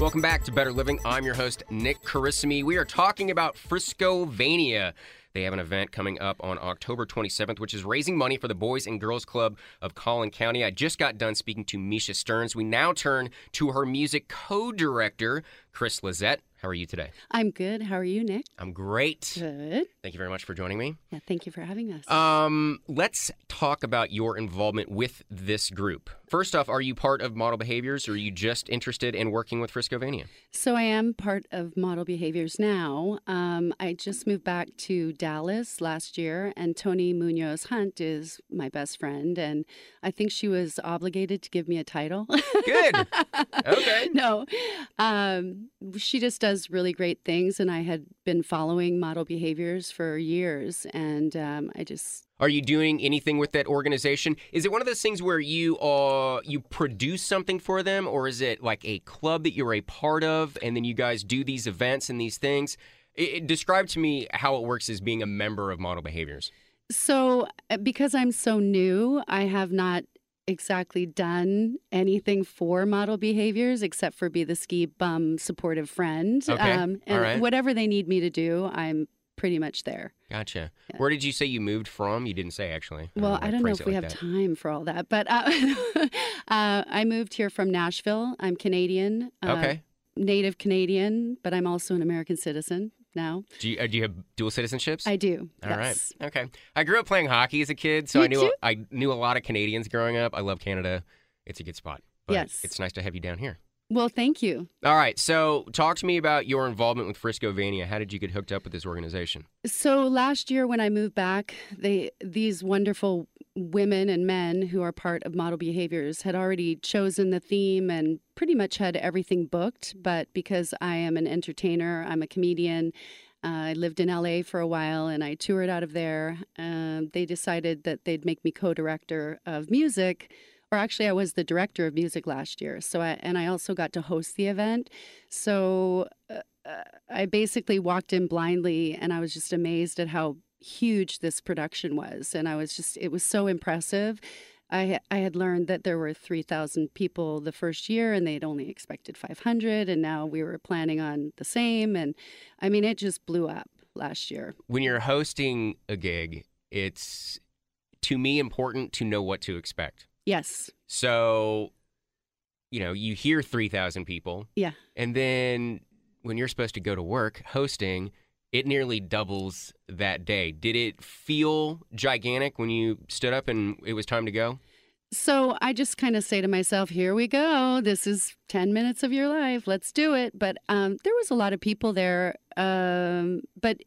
Welcome back to Better Living. I'm your host, Nick Carissimi. We are talking about Friscovania. They have an event coming up on October 27th, which is raising money for the Boys and Girls Club of Collin County. I just got done speaking to Misha Stearns. We now turn to her music co-director, Kris Lezetc. How are you today? I'm good. How are you, Nick? I'm great. Good. Thank you very much for joining me. Yeah, thank you for having us. Let's talk about your involvement with this group. First off, are you part of Model Behaviors, or are you just interested in working with Friscovania? So I am part of Model Behaviors now. I just moved back to Dallas last year, and Tony Muñoz Hunt is my best friend, and I think she was obligated to give me a title. Good. Okay. No. She just does really great things, and I had been following Model Behaviors for years, and I just... Are you doing anything with that organization? Is it one of those things where you produce something for them, or is it like a club that you're a part of, and then you guys do these events and these things? Describe to me how it works as being a member of Model Behaviors. So, because I'm so new, I have not exactly done anything for Model Behaviors except for be the ski bum supportive friend. Okay. And right. Whatever they need me to do, I'm pretty much there. Gotcha. Yeah. Where did you say you moved from? You didn't say, actually. Well, I don't know if we have time for all that, but I moved here from Nashville. I'm Canadian. Okay. Native Canadian, but I'm also an American citizen now. Do you have dual citizenships? I do. All right. Okay. I grew up playing hockey as a kid, so I knew a lot of Canadians growing up. I love Canada. It's a good spot. But yes. It's nice to have you down here. Well, thank you. All right. So talk to me about your involvement with Friscovania. How did you get hooked up with this organization? So last year when I moved back, these wonderful women and men who are part of Model Behaviors had already chosen the theme and pretty much had everything booked. But because I am an entertainer, I'm a comedian, I lived in L.A. for a while and I toured out of there. They decided that they'd make me co-director of music. Or actually, I was the director of music last year. So I also got to host the event. So I basically walked in blindly and I was just amazed at how huge this production was, and it was so impressive. I had learned that there were 3,000 people the first year, and they'd only expected 500, and now we were planning on the same. And I mean, it just blew up last year. When you're hosting a gig, it's to me important to know what to expect. Yes. So, you hear 3,000 people. Yeah. And then when you're supposed to go to work hosting, it nearly doubles that day. Did it feel gigantic when you stood up and it was time to go? So I just kind of say to myself, here we go. This is 10 minutes of your life. Let's do it. But there was a lot of people there. But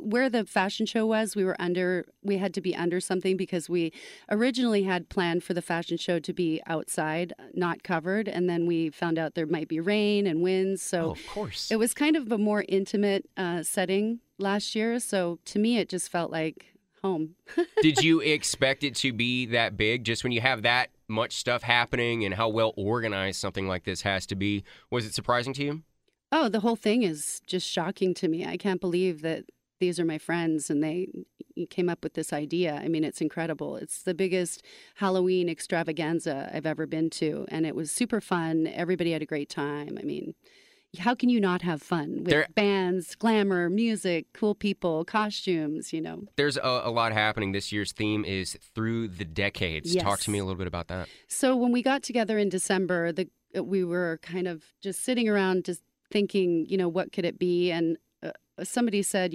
where the fashion show was, we had to be under something because we originally had planned for the fashion show to be outside, not covered. And then we found out there might be rain and winds. So of course. It was kind of a more intimate setting last year. So to me, it just felt like home. Did you expect it to be that big? Just when you have that much stuff happening and how well organized something like this has to be, was it surprising to you? Oh, the whole thing is just shocking to me. I can't believe that these are my friends and they came up with this idea. I mean, it's incredible. It's the biggest Halloween extravaganza I've ever been to, and it was super fun. Everybody had a great time. I mean, how can you not have fun with bands, glamour, music, cool people, costumes, There's a lot happening. This year's theme is Through the Decades. Yes. Talk to me a little bit about that. So when we got together in December, we were kind of just sitting around just thinking, what could it be? And somebody said,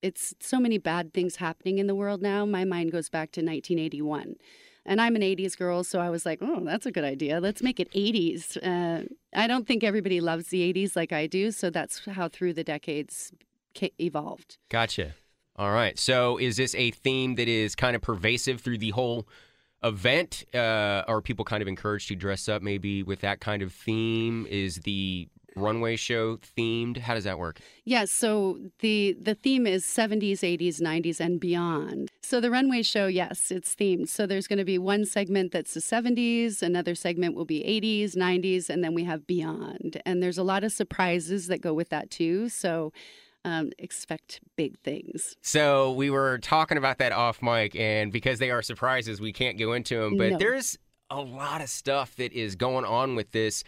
it's so many bad things happening in the world now. My mind goes back to 1981. And I'm an 80s girl, so I was like, oh, that's a good idea. Let's make it 80s. I don't think everybody loves the 80s like I do, so that's how Through the Decades evolved. Gotcha. All right. So is this a theme that is kind of pervasive through the whole event? Are people kind of encouraged to dress up maybe with that kind of theme? Is the runway show themed? How does that work? Yes, so the theme is 70s, 80s, 90s, and beyond. So the runway show, yes, it's themed. So there's going to be one segment that's the 70s, another segment will be 80s, 90s, and then we have beyond. And there's a lot of surprises that go with that too. So expect big things. So we were talking about that off mic, and because they are surprises, we can't go into them. But there's a lot of stuff that is going on with this.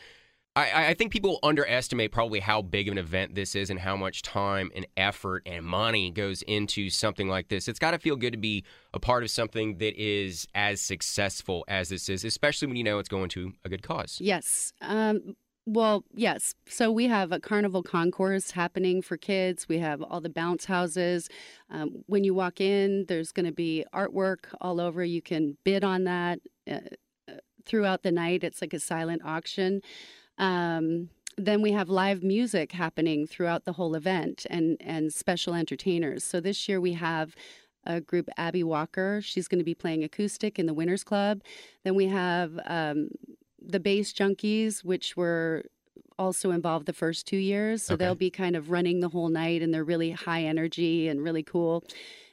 I think people underestimate probably how big of an event this is and how much time and effort and money goes into something like this. It's got to feel good to be a part of something that is as successful as this is, especially when you know it's going to a good cause. Yes. Well, yes. So we have a carnival concourse happening for kids. We have all the bounce houses. When you walk in, there's going to be artwork all over. You can bid on that throughout the night. It's like a silent auction. Then we have live music happening throughout the whole event and special entertainers. So this year we have a group, Abby Walker. She's going to be playing acoustic in the Winners Club. Then we have the Bass Junkies, which were also involved the first 2 years. So they'll be kind of running the whole night, and they're really high energy and really cool.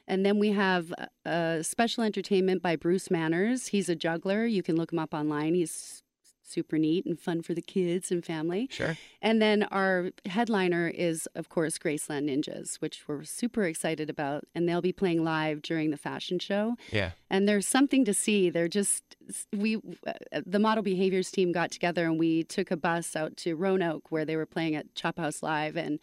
And then we have a special entertainment by Bruce Manners. He's a juggler. You can look him up online. He's super neat and fun for the kids and family. Sure. And then our headliner is, of course, Graceland Ninjas, which we're super excited about. And they'll be playing live during the fashion show. Yeah. And there's something to see. They're just, the Model Behaviors team got together and we took a bus out to Roanoke where they were playing at Chop House Live. And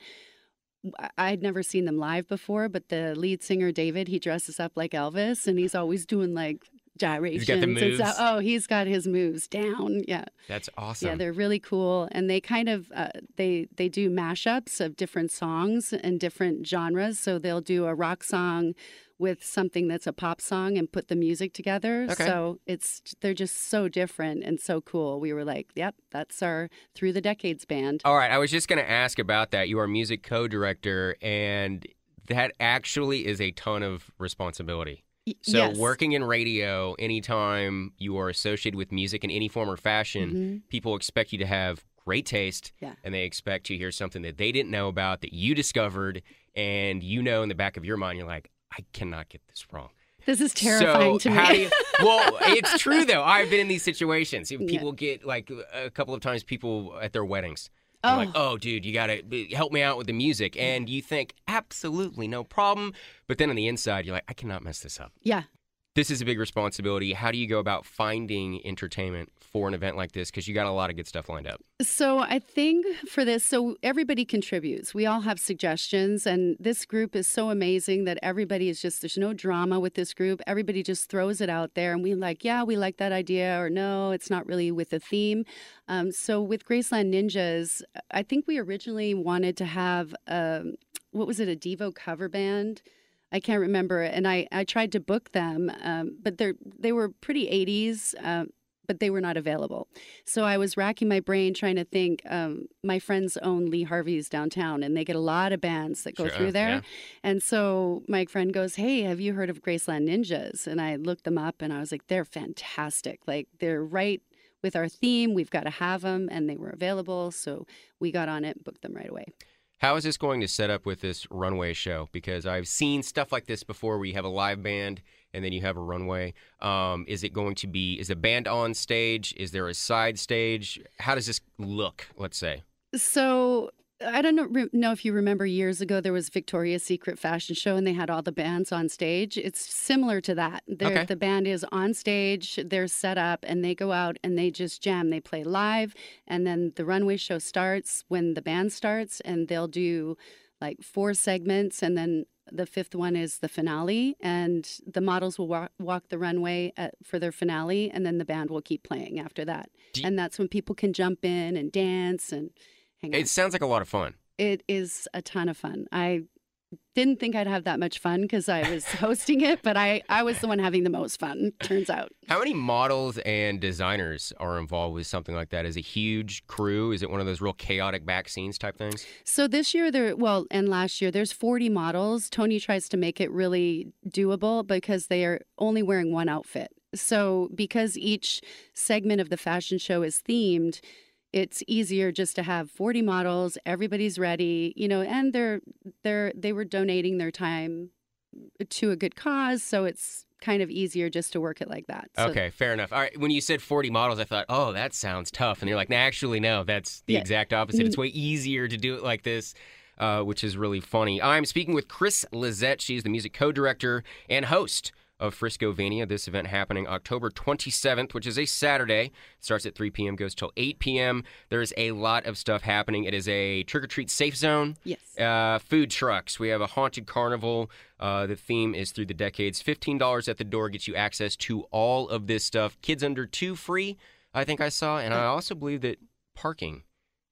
I'd never seen them live before, but the lead singer, David, he dresses up like Elvis, and he's always doing like gyrations. He's got the moves. And so, he's got his moves down. Yeah. That's awesome. Yeah, they're really cool. And they kind of, they do mashups of different songs and different genres. So they'll do a rock song with something that's a pop song and put the music together. Okay. So they're just so different and so cool. We were like, yep, that's our Through the Decades band. All right. I was just going to ask about that. You are music co-director, and that actually is a ton of responsibility. So working in radio, anytime you are associated with music in any form or fashion, people expect you to have great taste, and they expect you to hear something that they didn't know about that you discovered, and you know in the back of your mind, you're like, I cannot get this wrong. This is terrifying to me. Well, it's true, though. I've been in these situations. People get, like, a couple of times people at their weddings. Oh. Like, oh, dude, you got to help me out with the music. And you think, absolutely, no problem. But then on the inside, you're like, I cannot mess this up. Yeah. This is a big responsibility. How do you go about finding entertainment for an event like this? Because you got a lot of good stuff lined up. So I think for this, so everybody contributes. We all have suggestions. And this group is so amazing that everybody is just, there's no drama with this group. Everybody just throws it out there. And we like, yeah, we like that idea. Or no, it's not really with the theme. So with Graceland Ninjas, I think we originally wanted to have, a Devo cover band. I can't remember, and I tried to book them, but they were pretty 80s, but they were not available. So I was racking my brain trying to think. My friends own Lee Harvey's downtown, and they get a lot of bands that go through there. Yeah. And so my friend goes, hey, have you heard of Graceland Ninjas? And I looked them up, and I was like, they're fantastic. Like, they're right with our theme. We've got to have them, and they were available. So we got on it and booked them right away. How is this going to set up with this runway show? Because I've seen stuff like this before where you have a live band and then you have a runway. Is the band on stage? Is there a side stage? How does this look, let's say? So I don't know if you remember years ago, there was Victoria's Secret fashion show and they had all the bands on stage. It's similar to that. The band is on stage, they're set up, and they go out and they just jam. They play live, and then the runway show starts when the band starts, and they'll do like 4 segments, and then the 5th one is the finale, and the models will walk the runway for their finale, and then the band will keep playing after that. And that's when people can jump in and dance and... It sounds like a lot of fun. It is a ton of fun. I didn't think I'd have that much fun because I was hosting it, but I was the one having the most fun, turns out. How many models and designers are involved with something like that? Is it a huge crew? Is it one of those real chaotic back scenes type things? So this year, last year, there's 40 models. Tony tries to make it really doable because they are only wearing one outfit. So because each segment of the fashion show is themed, it's easier just to have 40 models. Everybody's ready, you know, and they were donating their time to a good cause. So it's kind of easier just to work it like that. Okay, fair enough. All right, when you said 40 models, I thought, oh, that sounds tough. And you're like, nah, actually, no, that's the exact opposite. It's way easier to do it like this. Which is really funny. I'm speaking with Kris Lezetc. She's the music co-director and host of Friscovania. This event happening October 27th, which is a Saturday. Starts at 3 p.m., goes till 8 p.m. There's a lot of stuff happening. It is a trick-or-treat safe zone. Yes. Food trucks. We have a haunted carnival. The theme is Through the Decades. $15 at the door gets you access to all of this stuff. Kids under 2 free, I think I saw. And I also believe that parking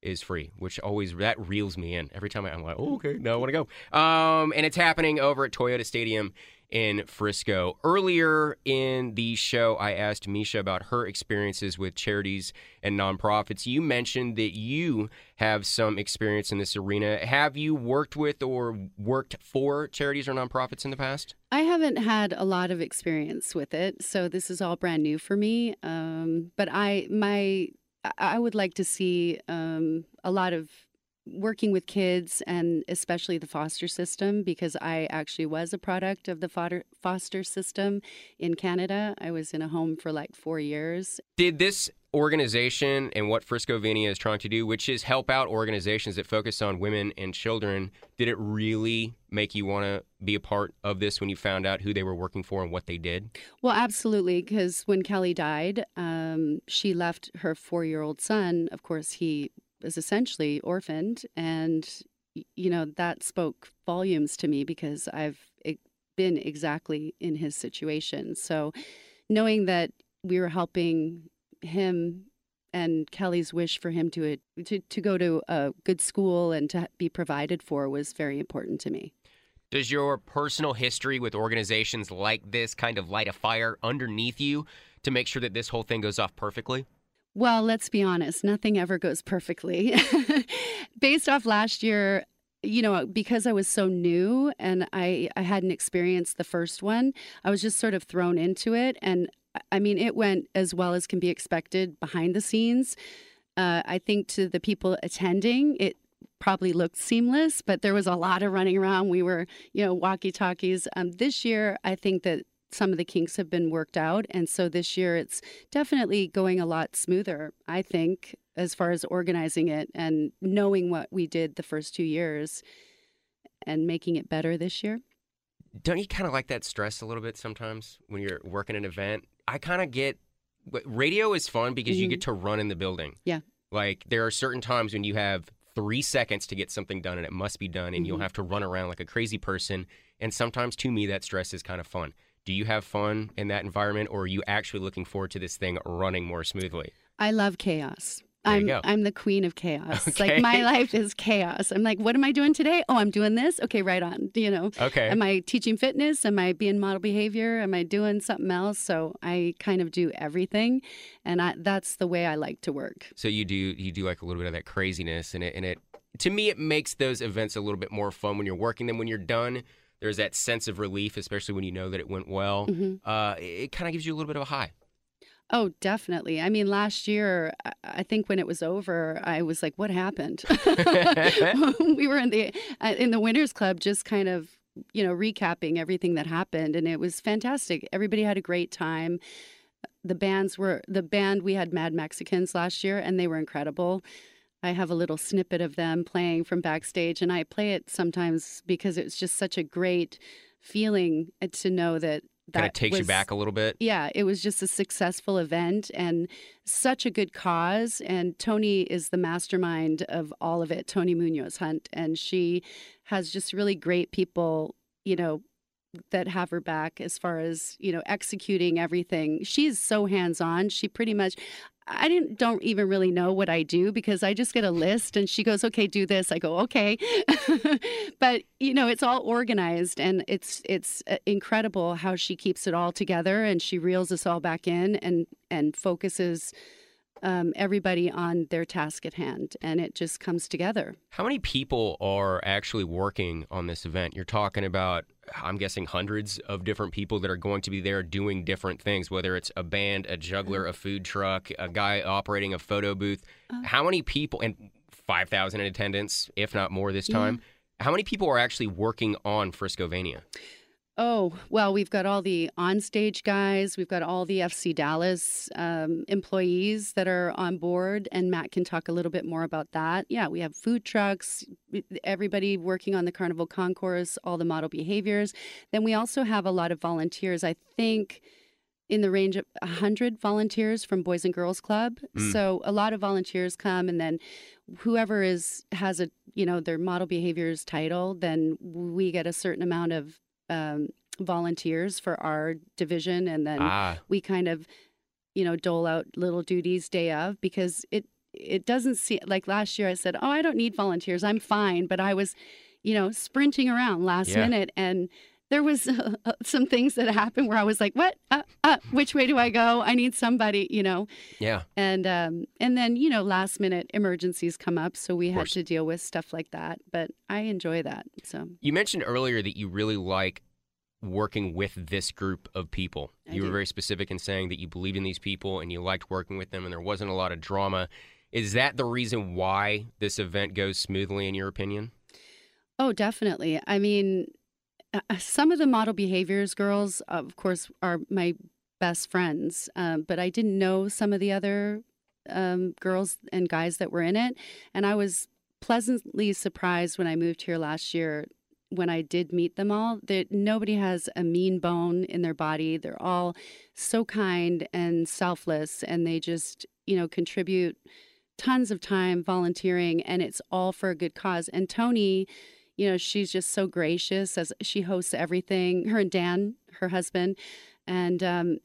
is free, which always, that reels me in. Every time I'm like, oh, okay, now I want to go. And it's happening over at Toyota Stadium in Frisco. Earlier in the show, I asked Misha about her experiences with charities and nonprofits. You mentioned that you have some experience in this arena. Have you worked with or worked for charities or nonprofits in the past? I haven't had a lot of experience with it, so this is all brand new for me. But I would like to see a lot of working with kids and especially the foster system, because I actually was a product of the foster system in Canada. I was in a home for like 4 years. Did this organization and what Friscovania is trying to do, which is help out organizations that focus on women and children, did it really make you want to be a part of this when you found out who they were working for and what they did? Well, absolutely, because when Kelly died, she left her 4-year-old son. Of course, he was essentially orphaned, and, you know, that spoke volumes to me because I've been exactly in his situation. So knowing that we were helping him and Kelly's wish for him to go to a good school and to be provided for was very important to me. Does your personal history with organizations like this kind of light a fire underneath you to make sure that this whole thing goes off perfectly? Well, let's be honest. Nothing ever goes perfectly. Based off last year, you know, because I was so new and I hadn't experienced the first one, I was just sort of thrown into it. And I mean, it went as well as can be expected behind the scenes. I think to the people attending, it probably looked seamless, but there was a lot of running around. We were, you know, walkie-talkies. This year, I think that some of the kinks have been worked out. And so this year, it's definitely going a lot smoother, I think, as far as organizing it and knowing what we did the first 2 years and making it better this year. Don't you kind of like that stress a little bit sometimes when you're working an event? I kind of get, radio is fun because you get to run in the building. Yeah. Like there are certain times when you have 3 seconds to get something done and it must be done and you'll have to run around like a crazy person. And sometimes to me, that stress is kind of fun. Do you have fun in that environment, or are you actually looking forward to this thing running more smoothly? I love chaos. I'm the queen of chaos. Okay. Like my life is chaos. I'm like, what am I doing today? Oh, I'm doing this. Okay, right on. You know. Okay. Am I teaching fitness? Am I being model behavior? Am I doing something else? So I kind of do everything, and that's the way I like to work. So you do like a little bit of that craziness, and it to me it makes those events a little bit more fun when you're working them. When you're done, there's that sense of relief, especially when you know that it went well. It kind of gives you a little bit of a high. Oh, definitely. I mean, last year, I think when it was over, I was like, what happened? We were in the Winners Club just kind of, you know, recapping everything that happened. And it was fantastic. Everybody had a great time. We had Mad Mexicans last year, and they were incredible. I have a little snippet of them playing from backstage, and I play it sometimes because it's just such a great feeling to know that kind of takes you back a little bit. Yeah, it was just a successful event and such a good cause. And Tony is the mastermind of all of it, Tony Muñoz Hunt. And she has just really great people, you know, that have her back as far as, you know, executing everything. She's so hands-on. She pretty much... I don't even really know what I do because I just get a list and she goes, okay, do this. I go, okay. But, you know, it's all organized and it's incredible how she keeps it all together and she reels us all back in and focuses everybody on their task at hand. And it just comes together. How many people are actually working on this event? You're talking about I'm guessing hundreds of different people that are going to be there doing different things, whether it's a band, a juggler, a food truck, a guy operating a photo booth. How many people, and 5,000 in attendance, if not more this time, how many people are actually working on Friscovania? Oh, well, we've got all the onstage guys. We've got all the FC Dallas employees that are on board, and Matt can talk a little bit more about that. Yeah, we have food trucks, everybody working on the Carnival Concourse, all the Model Behaviors. Then we also have a lot of volunteers, I think, in the range of 100 volunteers from Boys and Girls Club. So a lot of volunteers come, and then whoever has a their Model Behaviors title, then we get a certain amount of volunteers for our division, and then we kind of dole out little duties day of, because it doesn't seem like last year I said, I don't need volunteers, I'm fine, but I was sprinting around last minute, and there was some things that happened where I was like, what, which way do I go? I need somebody, and then last minute emergencies come up, so we have to deal with stuff like that. But I enjoy that. So you mentioned earlier that you really like working with this group of people. You were very specific in saying that you believed in these people and you liked working with them, and there wasn't a lot of drama. Is that the reason why this event goes smoothly, in your opinion? Oh, definitely. I mean, some of the Model Behaviors girls, of course, are my best friends, but I didn't know some of the other girls and guys that were in it. And I was pleasantly surprised when I moved here last year, when I did meet them all, that nobody has a mean bone in their body. They're all so kind and selfless, and they just, contribute tons of time volunteering, and it's all for a good cause. And Tony, she's just so gracious as she hosts everything, her and Dan, her husband. And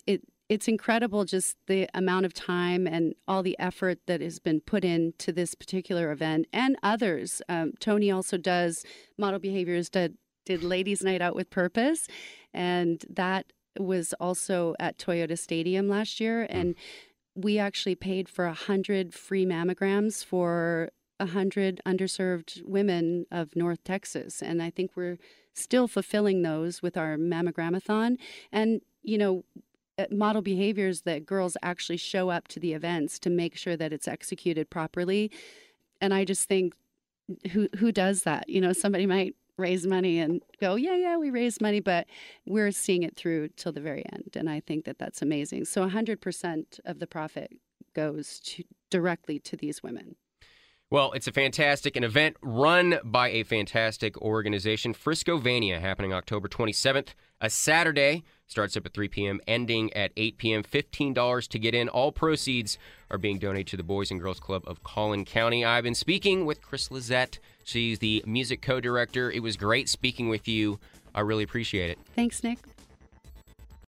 it's incredible just the amount of time and all the effort that has been put into this particular event and others. Tony also does Model Behaviors, did Ladies Night Out with Purpose, and that was also at Toyota Stadium last year. And we actually paid for 100 free mammograms for 100 underserved women of North Texas. And I think we're still fulfilling those with our mammogramathon. And, Model Behaviors, that girls actually show up to the events to make sure that it's executed properly. And I just think, who does that? Somebody might raise money and go, yeah, we raised money, but we're seeing it through till the very end. And I think that that's amazing. So 100% of the profit goes directly to these women. Well, it's a fantastic event run by a fantastic organization. Friscovania, happening October 27th, a Saturday. Starts up at 3 p.m., ending at 8 p.m. $15 to get in. All proceeds are being donated to the Boys and Girls Club of Collin County. I've been speaking with Kris Lezetc. She's the music co-director. It was great speaking with you. I really appreciate it. Thanks, Nick.